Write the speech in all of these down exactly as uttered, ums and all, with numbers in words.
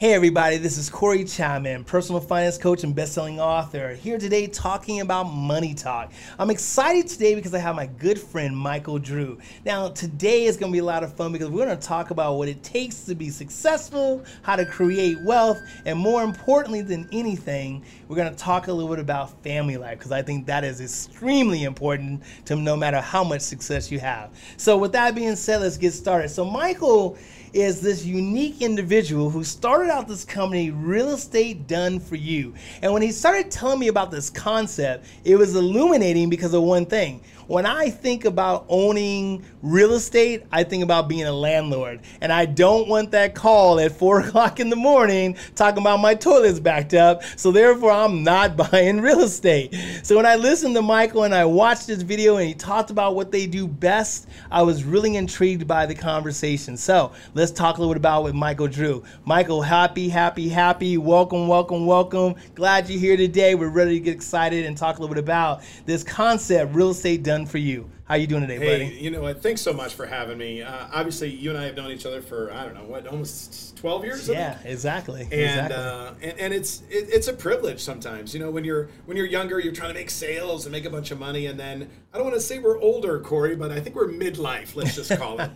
Hey everybody, this is Corey Chapman, personal finance coach and best-selling author, here today talking about money talk. I'm excited today because I have my good friend Michael Drew. Now today is going to be a lot of fun because we're going to talk about what it takes to be successful, how to create wealth, and more importantly than anything, we're going to talk a little bit about family life because I think that is extremely important to no matter how much success you have. So with that being said, let's get started. So Michael is this unique individual who started out this company, Real Estate Done For You. And when he started telling me about this concept, it was illuminating because of one thing. When I think about owning real estate, I think about being a landlord. And I don't want that call at four o'clock in the morning talking about my toilet's backed up, so therefore I'm not buying real estate. So when I listened to Michael and I watched this video and he talked about what they do best, I was really intrigued by the conversation. So let's talk a little bit about with Michael Drew. Michael, how Happy, happy, happy. Welcome, welcome, welcome. Glad you're here today. We're ready to get excited and talk a little bit about this concept, Real Estate Done For You. How you doing today, hey, buddy? Hey, you know what? Thanks so much for having me. Uh, obviously, you and I have known each other for, I don't know, what, almost twelve years? Yeah, exactly. And, exactly. Uh, and and it's it, it's a privilege sometimes. You know, when you're when you're younger, you're trying to make sales and make a bunch of money. And then, I don't want to say we're older, Corey, but I think we're midlife, let's just call it.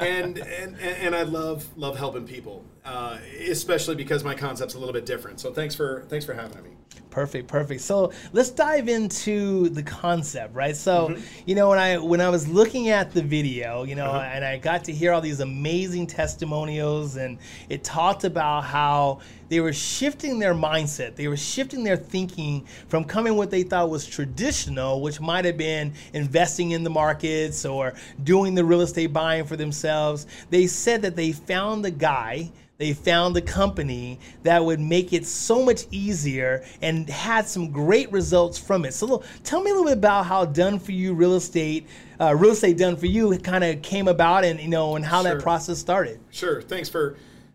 and, and and I love love helping people. Uh, especially because my concept's a little bit different. So thanks for thanks for having me. Perfect, perfect. So let's dive into the concept, right? So, mm-hmm. you know, when I when I was looking at the video, you know, uh-huh. and I got to hear all these amazing testimonials, and it talked about how they were shifting their mindset. They were shifting their thinking from coming what they thought was traditional, which might have been investing in the markets or doing the real estate buying for themselves. They said that they found the guy. They found the company that would make it so much easier and had some great results from it. So look, tell me a little bit about how Done For You Real Estate, uh, Real Estate Done For You kind of came about and, you know, and how sure. that process started. Sure. Thanks for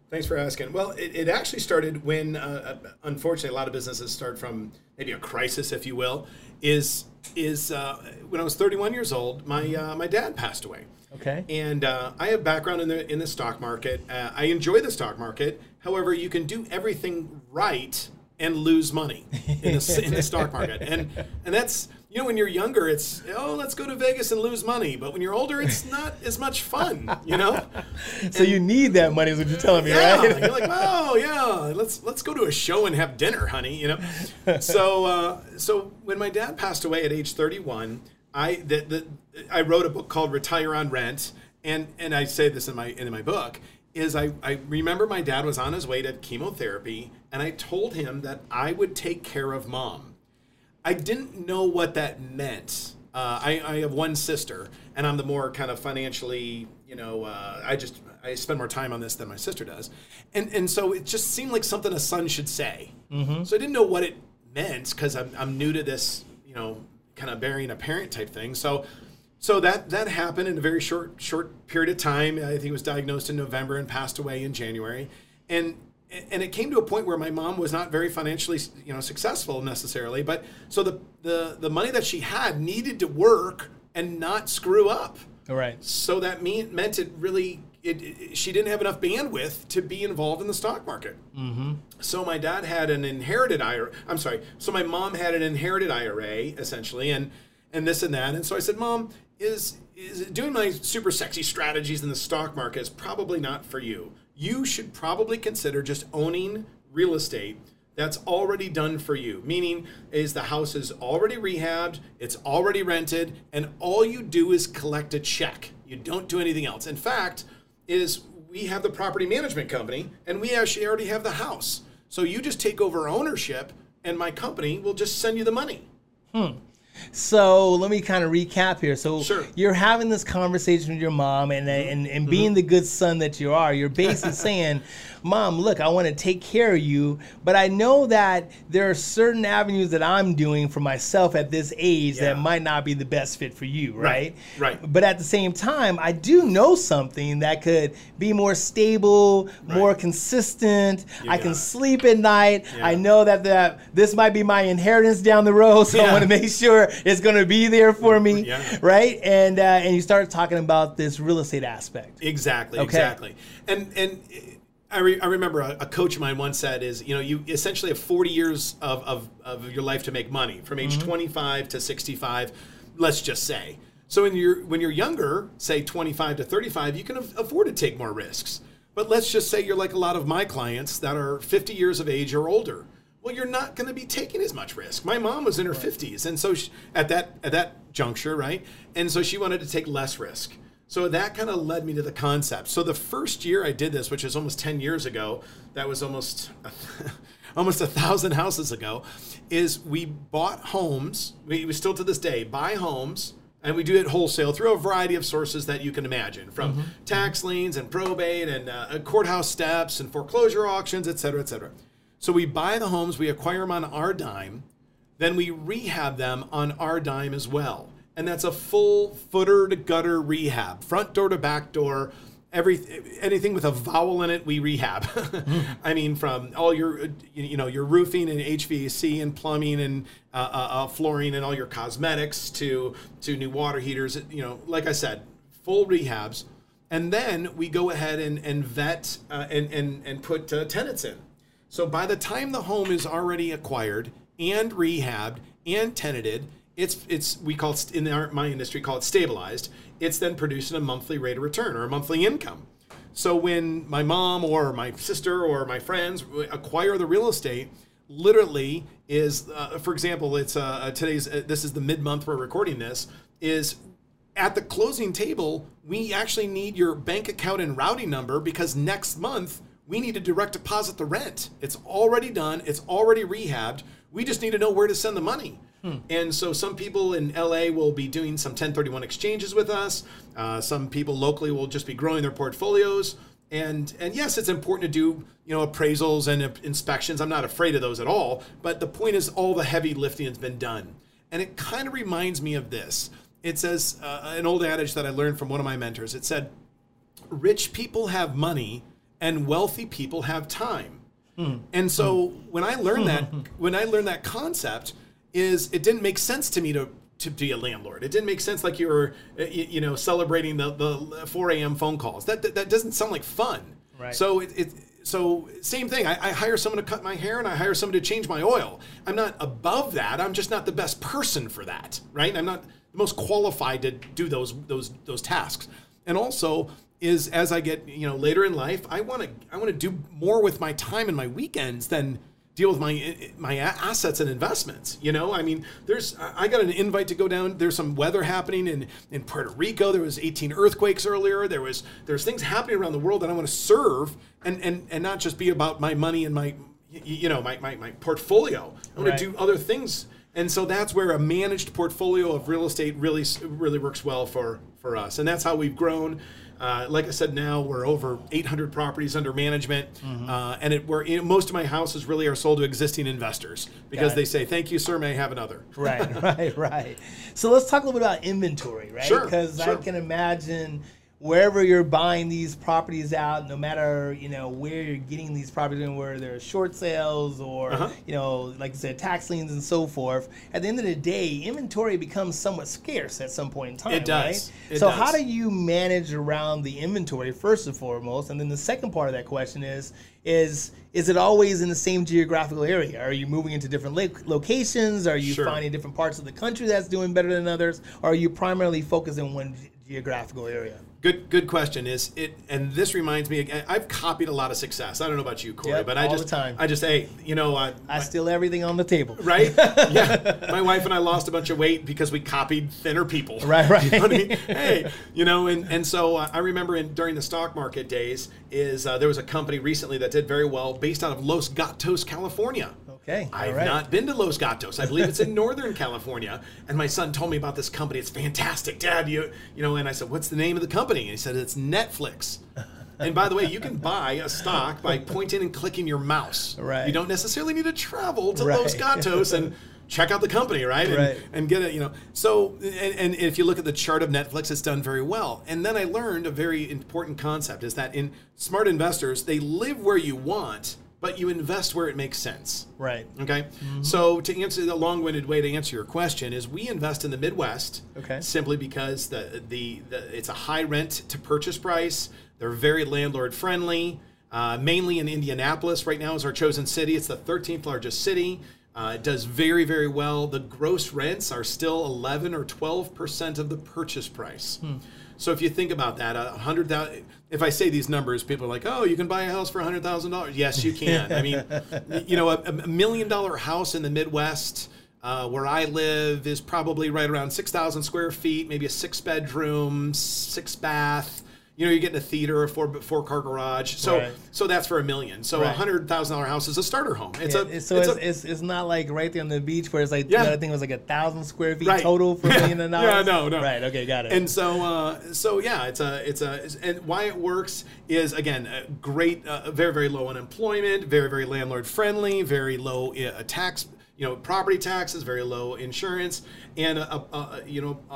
thanks for asking. Well, it, it actually started when, uh, unfortunately, a lot of businesses start from maybe a crisis, if you will, is is uh, when I was thirty-one years old, my uh, my dad passed away. Okay. And uh, I have background in the in the stock market. Uh, I enjoy the stock market. However, you can do everything right and lose money in the, in the stock market. And and that's, you know, when you're younger, it's, oh, let's go to Vegas and lose money. But when you're older, it's not as much fun, you know? So and, you need that money is what you're telling me, yeah, right? You're like, oh, yeah, let's let's go to a show and have dinner, honey, you know? So, uh, so when my dad passed away at age thirty-one, I the, the I wrote a book called Retire on Rent, and and I say this in my in my book is I, I remember my dad was on his way to chemotherapy, and I told him that I would take care of mom. I didn't know what that meant. Uh, I, I have one sister, and I'm the more kind of financially, you know, uh, I just I spend more time on this than my sister does, and and so it just seemed like something a son should say. Mm-hmm. So I didn't know what it meant because I'm I'm new to this, you know, kind of burying a parent type thing. So so that that happened in a very short short period of time. I think he was diagnosed in November and passed away in January. And and it came to a point where my mom was not very financially, you know, successful necessarily, but so the the the money that she had needed to work and not screw up. All right. So that mean, meant it really it, it she didn't have enough bandwidth to be involved in the stock market. Mm-hmm. So my dad had an inherited I R A. I'm sorry. So my mom had an inherited I R A essentially, and and this and that. And so I said, Mom, is is doing my super sexy strategies in the stock market is probably not for you. You should probably consider just owning real estate that's already done for you. Meaning, is the house is already rehabbed, it's already rented, and all you do is collect a check. You don't do anything else. In fact, is we have the property management company, and we actually already have the house. So you just take over ownership, and my company will just send you the money. Hmm. So let me kind of recap here. So sure. you're having this conversation with your mom, and and, and being mm-hmm. the good son that you are, you're basically saying, Mom, look, I want to take care of you, but I know that there are certain avenues that I'm doing for myself at this age yeah. that might not be the best fit for you, right? Right. Right. But at the same time, I do know something that could be more stable, right. more consistent. Yeah. I can sleep at night. Yeah. I know that the, this might be my inheritance down the road, so yeah. I want to make sure it's going to be there for me, yeah. right? And uh, and you started talking about this real estate aspect. Exactly, okay. exactly. And and I, re- I remember a, a coach of mine once said is, you know, you essentially have forty years of, of, of your life to make money from age mm-hmm. twenty-five to sixty-five, let's just say. So when you're, when you're younger, say twenty-five to thirty-five, you can af- afford to take more risks. But let's just say you're like a lot of my clients that are fifty years of age or older. Well, you're not going to be taking as much risk. My mom was in her fifties. And so she, at that at that juncture, right? And so she wanted to take less risk. So that kind of led me to the concept. So the first year I did this, which is almost ten years ago, that was almost almost a thousand houses ago, is we bought homes. We, we still to this day buy homes, and we do it wholesale through a variety of sources that you can imagine, from mm-hmm. tax liens and probate and uh, courthouse steps and foreclosure auctions, et cetera, et cetera. So we buy the homes, we acquire them on our dime, then we rehab them on our dime as well. And that's a full footer to gutter rehab, front door to back door, every anything with a vowel in it, we rehab. mm. I mean, from all your, you know, your roofing and H V A C and plumbing and uh, uh, flooring and all your cosmetics to to new water heaters. You know, like I said, full rehabs, and then we go ahead and and vet uh, and and and put uh, tenants in. So by the time the home is already acquired and rehabbed and tenanted, It's it's we call it in our, my industry call it stabilized. It's then producing a monthly rate of return or a monthly income. So when my mom or my sister or my friends acquire the real estate, literally is uh, for example, it's uh, today's uh, this is the mid month we're recording this is at the closing table. We actually need your bank account and routing number because next month we need to direct deposit the rent. It's already done. It's already rehabbed. We just need to know where to send the money. Hmm. And so some people in L A will be doing some ten thirty-one exchanges with us. Uh, some people locally will just be growing their portfolios. And and yes, it's important to do, you know, appraisals and uh, inspections. I'm not afraid of those at all. But the point is all the heavy lifting has been done. And it kind of reminds me of this. It says uh, an old adage that I learned from one of my mentors. It said, rich people have money and wealthy people have time. Hmm. And so hmm. when I learned that, when I learned that concept, is it didn't make sense to me to, to be a landlord. It didn't make sense like you were, you know, celebrating the, the four a.m. phone calls. That, that that doesn't sound like fun. Right. So it, it so same thing. I, I hire someone to cut my hair and I hire someone to change my oil. I'm not above that. I'm just not the best person for that, right? I'm not the most qualified to do those those those tasks. And also is as I get, you know, later in life, I want to I want to do more with my time and my weekends than deal with my my assets and investments. You know, I mean, there's I got an invite to go down. There's some weather happening in, in Puerto Rico. There was eighteen earthquakes earlier. There was there's things happening around the world that I want to serve and, and, and not just be about my money and my, you know, my my, my portfolio. I want right. to do other things. And so that's where a managed portfolio of real estate really really works well for, for us. And that's how we've grown. Uh, like I said, now we're over eight hundred properties under management, mm-hmm. uh, and it, we're, it, most of my houses really are sold to existing investors because they say, "Thank you, sir. May I have another?" Right, right, right. So let's talk a little bit about inventory, right? Sure. Because sure. I can imagine wherever you're buying these properties out, no matter you know where you're getting these properties, and where there's short sales or uh-huh. you know, like I said, tax liens and so forth. At the end of the day, inventory becomes somewhat scarce at some point in time. It does. Right? It so does. How do you manage around the inventory first and foremost? And then the second part of that question is is is it always in the same geographical area? Are you moving into different lo- locations? Are you sure. finding different parts of the country that's doing better than others? Or are you primarily focused in one ge- geographical area? Good good question. Is it, and this reminds me, I've copied a lot of success. I don't know about you, Corey, yep, but I all just, the time. I just, hey, you know. I, I steal I, everything on the table. Right? Yeah. My wife and I lost a bunch of weight because we copied thinner people. Right, right. You know what I mean? Hey, you know, and, and so uh, I remember in, during the stock market days is uh, there was a company recently that did very well based out of Los Gatos, California. Okay. I've right. not been to Los Gatos. I believe it's in Northern California. And my son told me about this company. It's fantastic. Dad, you, you know, and I said, what's the name of the company? And he said, it's Netflix. And by the way, you can buy a stock by pointing and clicking your mouse. Right. You don't necessarily need to travel to right. Los Gatos and check out the company, right? And, right. and get it, you know. So, and, and if you look at the chart of Netflix, it's done very well. And then I learned a very important concept is that in smart investors, they live where you want, but you invest where it makes sense. Right. Okay. Mm-hmm. So to answer the long-winded way to answer your question is we invest in the Midwest okay. simply because the, the the it's a high rent to purchase price. They're very landlord friendly. uh, mainly in Indianapolis right now is our chosen city. It's the thirteenth largest city. Uh, it does very, very well. The gross rents are still eleven or twelve percent of the purchase price. Hmm. So if you think about that, a hundred thousand. If I say these numbers, people are like, "Oh, you can buy a house for a hundred thousand dollars." Yes, you can. I mean, you know, a, a million-dollar house in the Midwest, uh, where I live, is probably right around six thousand square feet, maybe a six-bedroom, six-bath. You know, you get in a theater, a four four car garage. So right. so that's for a million. So a right. hundred thousand dollar house is a starter home. It's yeah. a so it's, it's, a, it's it's not like right there on the beach where it's like yeah. I think it was like a thousand square feet right. total for a yeah. million dollars. Yeah, no, no. Right, okay, got it. And so uh, so yeah, it's a it's a it's, and why it works is again a great, uh, very very low unemployment, very very landlord friendly, very low uh, tax, you know, property taxes, very low insurance, and a, a, a you know. A,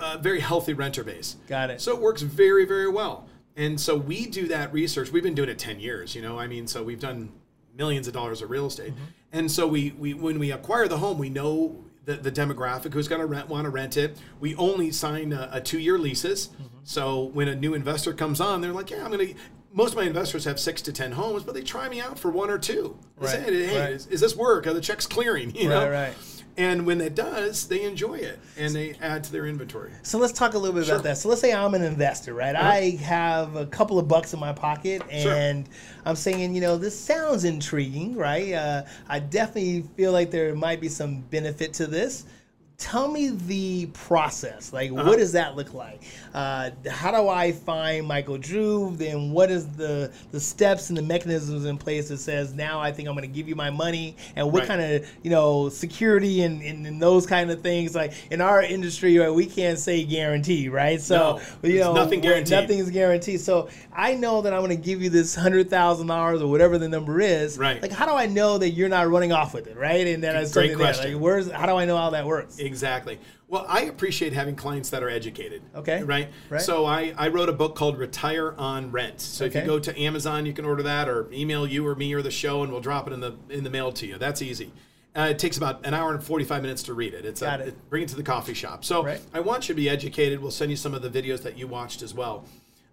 A very healthy renter base. Got it. So it works very, very well. And so we do that research. We've been doing it ten years, you know, I mean, so we've done millions of dollars of real estate. Mm-hmm. And so we, we, when we acquire the home, we know the, the demographic who's going to rent, want to rent it. We only sign a, a two year leases. Mm-hmm. So when a new investor comes on, they're like, yeah, I'm going to, most of my investors have six to ten homes, but they try me out for one or two. They right. say, hey, right. is, is this work? Are the checks clearing? You right, know? Right. And when it does, they enjoy it and they add to their inventory. So let's talk a little bit sure. about that. So let's say I'm an investor, right? Uh-huh. I have a couple of bucks in my pocket and sure. I'm saying, you know, this sounds intriguing, right? Uh, I definitely feel like there might be some benefit to this. Tell me the process. Like, uh-huh. what does that look like? Uh, how do I find Michael Drew? Then what is the, the steps and the mechanisms in place that says, now I think I'm going to give you my money? And what right. kind of, you know, security and, and, and those kind of things. Like, in our industry, right, we can't say guarantee, right? So, no, you know, nothing guaranteed. Nothing is guaranteed. So I know that I'm going to give you this one hundred thousand dollars or whatever the number is. Right. Like, how do I know that you're not running off with it, right? And that is great question. Like, where's, how do I know how that works? It Exactly. Well, I appreciate having clients that are educated. Okay. Right? Right. So I, I wrote a book called Retire on Rent. So okay. if you go to Amazon, you can order that or email you or me or the show and we'll drop it in the in the mail to you. That's easy. Uh, it takes about an hour and forty-five minutes to read it. It's Got a, it. It, bring it to the coffee shop. So right. I want you to be educated. We'll send you some of the videos that you watched as well.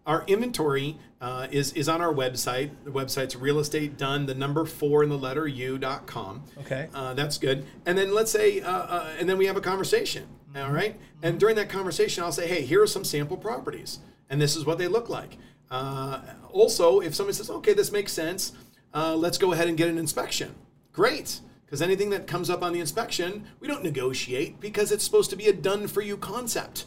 Our inventory uh, is, is on our website. The website's real estate done, the number four in the letter U dot com. Okay. Uh, that's good. And then let's say, uh, uh, and then we have a conversation, mm-hmm. all right? Mm-hmm. And during that conversation, I'll say, hey, here are some sample properties, and this is what they look like. Uh, also, if somebody says, okay, this makes sense, uh, let's go ahead and get an inspection. Great. Because anything that comes up on the inspection, we don't negotiate because it's supposed to be a done-for-you concept.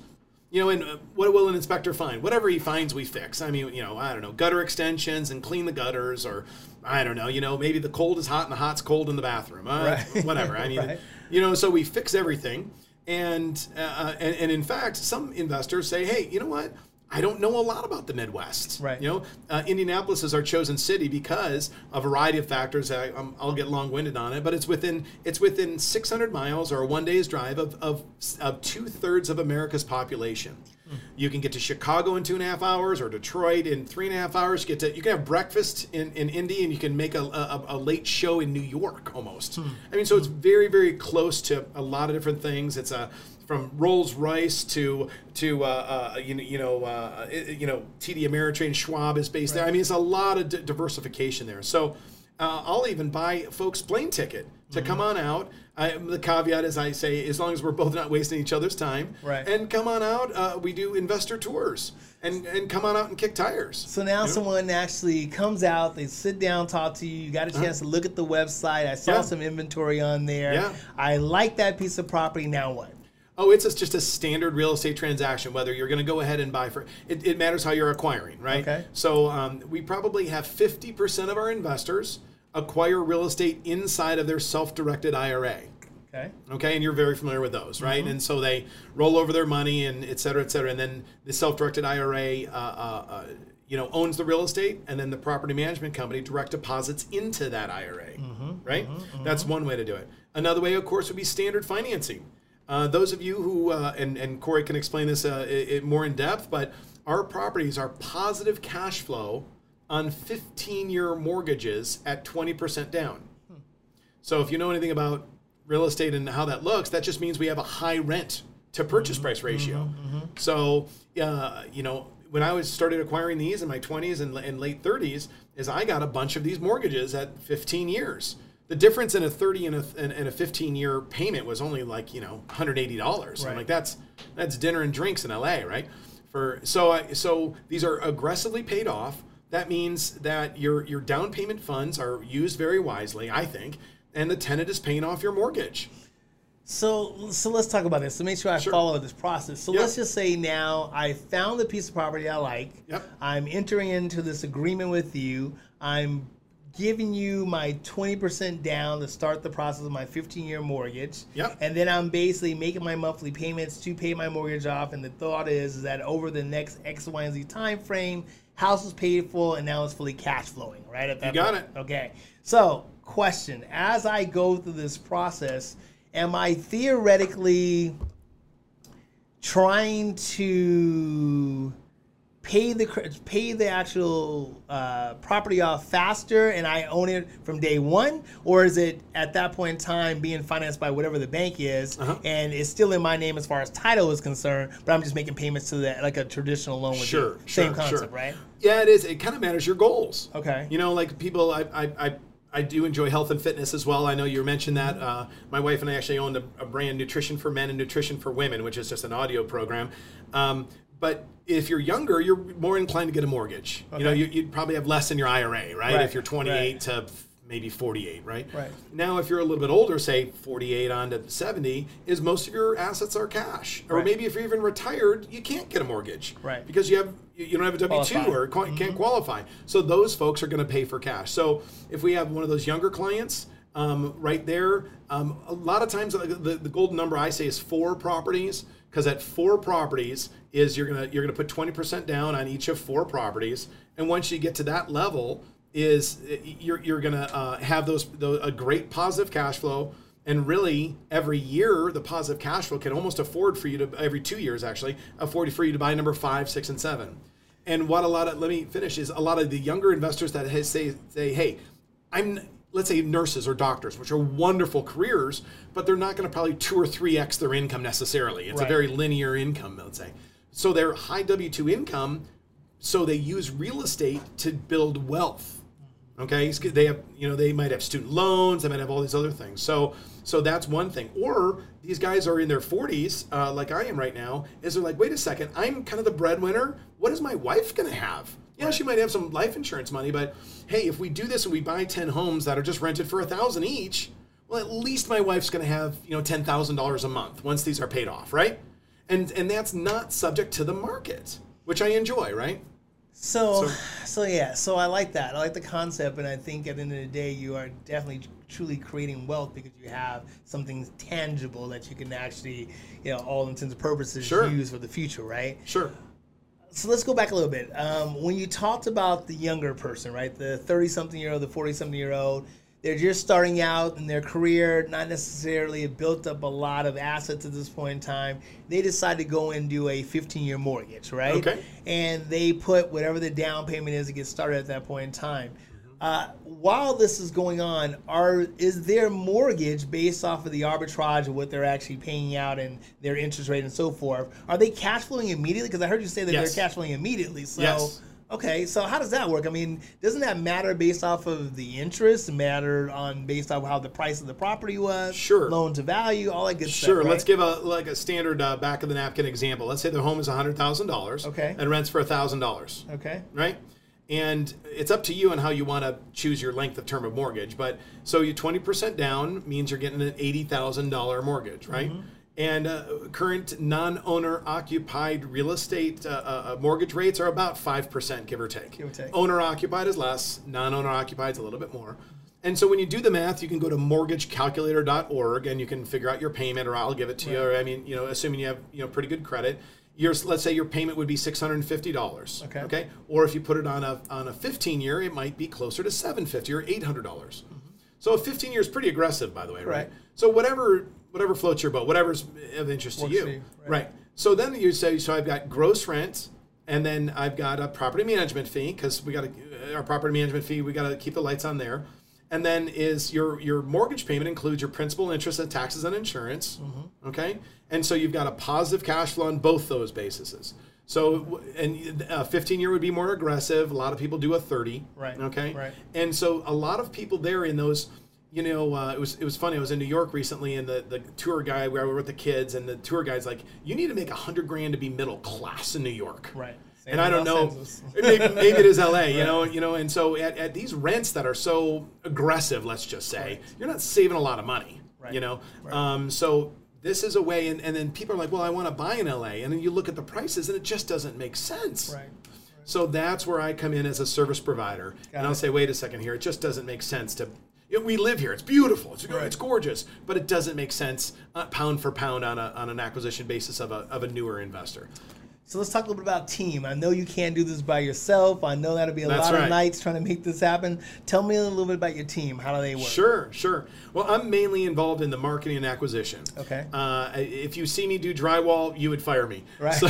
You know, and what will an inspector find? Whatever he finds, we fix. I mean, you know, I don't know, gutter extensions and clean the gutters, or I don't know, you know, maybe the cold is hot and the hot's cold in the bathroom. Uh, right. Whatever. I mean, right. you know, so we fix everything. And, uh, and and in fact, some investors say, hey, you know what? I don't know a lot about the Midwest. Right. You know, uh, Indianapolis is our chosen city because a variety of factors. I, um, I'll get long-winded on it, but it's within it's within six hundred miles or one day's drive of of, of two-thirds of America's population. Mm. You can get to Chicago in two and a half hours or Detroit in three and a half hours. Get to you can have breakfast in, in Indy and you can make a, a, a late show in New York almost. Mm. I mean, so it's very, very close to a lot of different things. It's a from Rolls-Royce to to uh, uh, you know you know, uh, you know T D Ameritrade, Schwab is based right. there. I mean, it's a lot of d- diversification there. So uh, I'll even buy folks plane ticket to mm-hmm. come on out. I, the caveat is I say as long as we're both not wasting each other's time, right. and come on out. Uh, we do investor tours and and come on out and kick tires. So now you know? Someone actually comes out, they sit down, talk to you. You got a chance uh-huh. to look at the website. I saw yeah. some inventory on there. Yeah. I like that piece of property. Now what? Oh, it's just a standard real estate transaction, whether you're going to go ahead and buy for it, it matters how you're acquiring, right? Okay. So um, we probably have fifty percent of our investors acquire real estate inside of their self-directed I R A. Okay. Okay, and you're very familiar with those, right? Mm-hmm. And so they roll over their money and et cetera, et cetera. And then the self-directed I R A, uh, uh, uh, you know, owns the real estate, and then the property management company direct deposits into that I R A, mm-hmm, right? Mm-hmm, that's mm-hmm. one way to do it. Another way, of course, would be standard financing. Uh, those of you who, uh, and, and Corey can explain this uh, it, it more in depth, but our properties are positive cash flow on fifteen-year mortgages at twenty percent down. Hmm. So if you know anything about real estate and how that looks, that just means we have a high rent to purchase price ratio. Mm-hmm, mm-hmm. So, uh, you know, when I was started acquiring these in my twenties and, and late thirties, is I got a bunch of these mortgages at fifteen years. The difference in a thirty and a and a fifteen year payment was only like, you know, one hundred eighty dollars. Right. I'm like, that's that's dinner and drinks in L A, right? For so I, so these are aggressively paid off. That means that your your down payment funds are used very wisely, I think, and the tenant is paying off your mortgage. So so let's talk about this. So make sure I sure. follow this process. So yep. let's just say now I found the piece of property I like. Yep. I'm entering into this agreement with you. I'm giving you my twenty percent down to start the process of my fifteen year mortgage. Yep. And then I'm basically making my monthly payments to pay my mortgage off. And the thought is, is that over the next X, Y, and Z time frame, house is paid for and now it's fully cash flowing, right? At that you got point. It. Okay. So question, as I go through this process, am I theoretically trying to pay the pay the actual uh, property off faster and I own it from day one? Or is it at that point in time being financed by whatever the bank is uh-huh. and it's still in my name as far as title is concerned, but I'm just making payments to that like a traditional loan? With sure, you. Same sure, concept, sure. right? Yeah, it is. It kind of matters your goals. Okay. You know, like people, I... I, I I do enjoy health and fitness as well. I know you mentioned that. Uh, my wife and I actually owned a, a brand, Nutrition for Men and Nutrition for Women, which is just an audio program. Um, but if you're younger, you're more inclined to get a mortgage. Okay. You know, you, you'd probably have less in your I R A, right? right. If you're twenty-eight right. to maybe forty-eight, right? Right. Now, if you're a little bit older, say forty-eight on to seventy, is most of your assets are cash. Or right. maybe if you're even retired, you can't get a mortgage. Right. Because you have you don't have a W two or can't mm-hmm. qualify. So those folks are going to pay for cash. So if we have one of those younger clients um, right there, um, a lot of times the, the golden number I say is four properties, because at four properties is you're going to you're going to put twenty percent down on each of four properties. And once you get to that level, is you're you're gonna uh, have those, those a great positive cash flow, and really every year the positive cash flow can almost afford for you to every two years actually afford for you to buy number five, six, and seven. And what a lot of let me finish is a lot of the younger investors that has, say say hey, I'm let's say nurses or doctors, which are wonderful careers, but they're not going to probably two or three x their income necessarily. It's right. a very linear income, let's say. So they're high W two income, so they use real estate to build wealth. Okay, they have, you know, they might have student loans, they might have all these other things. So, so that's one thing. Or these guys are in their forties, uh, like I am right now, is they're like, wait a second, I'm kind of the breadwinner. What is my wife gonna have? Yeah, she might have some life insurance money, but hey, if we do this and we buy ten homes that are just rented for a thousand each, well, at least my wife's gonna have, you know, ten thousand dollars a month once these are paid off, right? And and that's not subject to the market, which I enjoy, right? So, so, so yeah, so I like that. I like the concept, and I think at the end of the day, you are definitely truly creating wealth because you have something tangible that you can actually, you know, all intents and purposes sure. use for the future, right? Sure. So let's go back a little bit. Um, when you talked about the younger person, right, the thirty-something-year-old, the forty-something-year-old, they're just starting out in their career, not necessarily built up a lot of assets at this point in time. They decide to go and do a fifteen-year mortgage, right? Okay. And they put whatever the down payment is to get started at that point in time. Uh, while this is going on, are is their mortgage based off of the arbitrage of what they're actually paying out and their interest rate and so forth? Are they cash flowing immediately? Because I heard you say that yes. they're cash flowing immediately. So. Yes. Okay, so how does that work? I mean, doesn't that matter based off of the interest, matter on based off how the price of the property was, sure. loan to value, all that good sure. stuff, Sure, right? Let's give a like a standard uh, back of the napkin example. Let's say the home is one hundred thousand dollars okay. and rents for one thousand dollars, okay, right? And it's up to you on how you want to choose your length of term of mortgage, but so you twenty percent down means you're getting an eighty thousand dollars mortgage, right? Mm-hmm. And uh, current non-owner occupied real estate uh, uh, mortgage rates are about five percent, give or take. Give or take. Owner occupied is less, non-owner occupied is a little bit more. And so when you do the math, you can go to mortgage calculator dot org and you can figure out your payment, or I'll give it to right. you. Or I mean, you know, assuming you have, you know, pretty good credit, your let's say your payment would be six hundred fifty dollars. Okay. Okay. Or if you put it on a on a fifteen year, it might be closer to seven hundred fifty dollars or eight hundred dollars. Mm-hmm. So a fifteen year is pretty aggressive, by the way, right? right. So whatever. Whatever floats your boat, whatever's of interest Works to you. To you right. right. So then you say, so I've got gross rent, and then I've got a property management fee, because we got to, our property management fee, we got to keep the lights on there. And then is your, your mortgage payment includes your principal, interest, and taxes and insurance. Mm-hmm. Okay. And so you've got a positive cash flow on both those bases. So, and a fifteen year would be more aggressive. A lot of people do a thirty. Right. Okay. Right. And so a lot of people there in those, you know, uh, it was it was funny. I was in New York recently, and the, the tour guy where we were with the kids, and the tour guy's like, "You need to make a hundred grand to be middle class in New York." Right. Same and I don't know, maybe, maybe it is L A, you right. know, you know. And so at, at these rents that are so aggressive, let's just say, right. you're not saving a lot of money. Right. You know, right. um, so. This is a way, and, and then people are like, well, I want to buy in L A. And then you look at the prices, and it just doesn't make sense. Right. Right. So that's where I come in as a service provider. Got and it. I'll say, wait a second here. It just doesn't make sense to, you know, we live here. It's beautiful. It's, right. it's gorgeous. But it doesn't make sense uh, pound for pound on, a, on an acquisition basis of a, of a newer investor. So let's talk a little bit about team. I know you can't do this by yourself. I know that'll be a That's lot right. of nights trying to make this happen. Tell me a little bit about your team. How do they work? Sure, sure. Well, I'm mainly involved in the marketing and acquisition. Okay. Uh, if you see me do drywall, you would fire me. Right. So,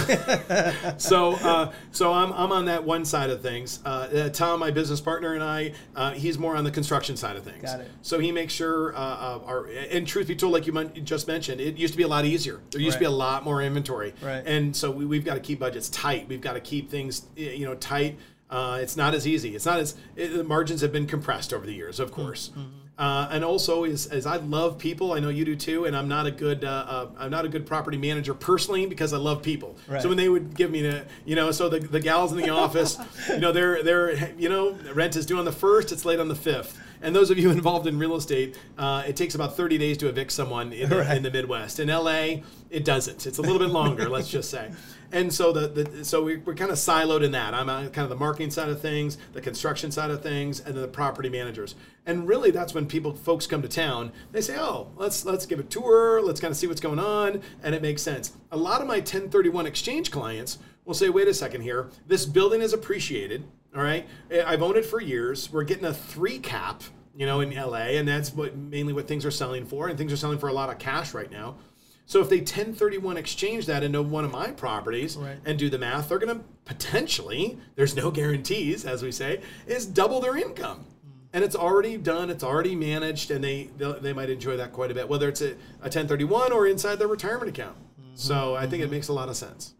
so, uh, so I'm I'm on that one side of things. Uh, Tom, my business partner, and I, uh, he's more on the construction side of things. Got it. So he makes sure uh, our. And truth be told, like you just mentioned, it used to be a lot easier. There used right. to be a lot more inventory. Right. And so we, we've got to keep. Keep budgets tight. We've got to keep things, you know, tight. Uh, it's not as easy. It's not as it, the margins have been compressed over the years, of course. Mm-hmm. Uh, and also, is as I love people, I know you do too. And I'm not a good, uh, uh, I'm not a good property manager personally because I love people. Right. So when they would give me the, you know, so the, the gals in the office, you know, they're they're you know, rent is due on the first. It's late on the fifth. And those of you involved in real estate, uh, it takes about thirty days to evict someone in the, right. in the Midwest. In L A, it doesn't. It's a little bit longer, let's just say. And so the, the so we, we're kind of siloed in that. I'm on kind of the marketing side of things, the construction side of things, and then the property managers. And really, that's when people folks come to town. They say, "Oh, let's let's give a tour. Let's kind of see what's going on," and it makes sense. A lot of my ten thirty-one exchange clients will say, "Wait a second here. This building is appreciated. All right, I've owned it for years. We're getting a three cap, you know, in L A, and that's what mainly what things are selling for. And things are selling for a lot of cash right now." So if they ten thirty-one exchange that into one of my properties right. and do the math, they're going to potentially, there's no guarantees, as we say, is double their income. Mm. And it's already done. It's already managed. And they they might enjoy that quite a bit, whether it's a, a ten thirty-one or inside their retirement account. Mm-hmm. So I think mm-hmm. it makes a lot of sense.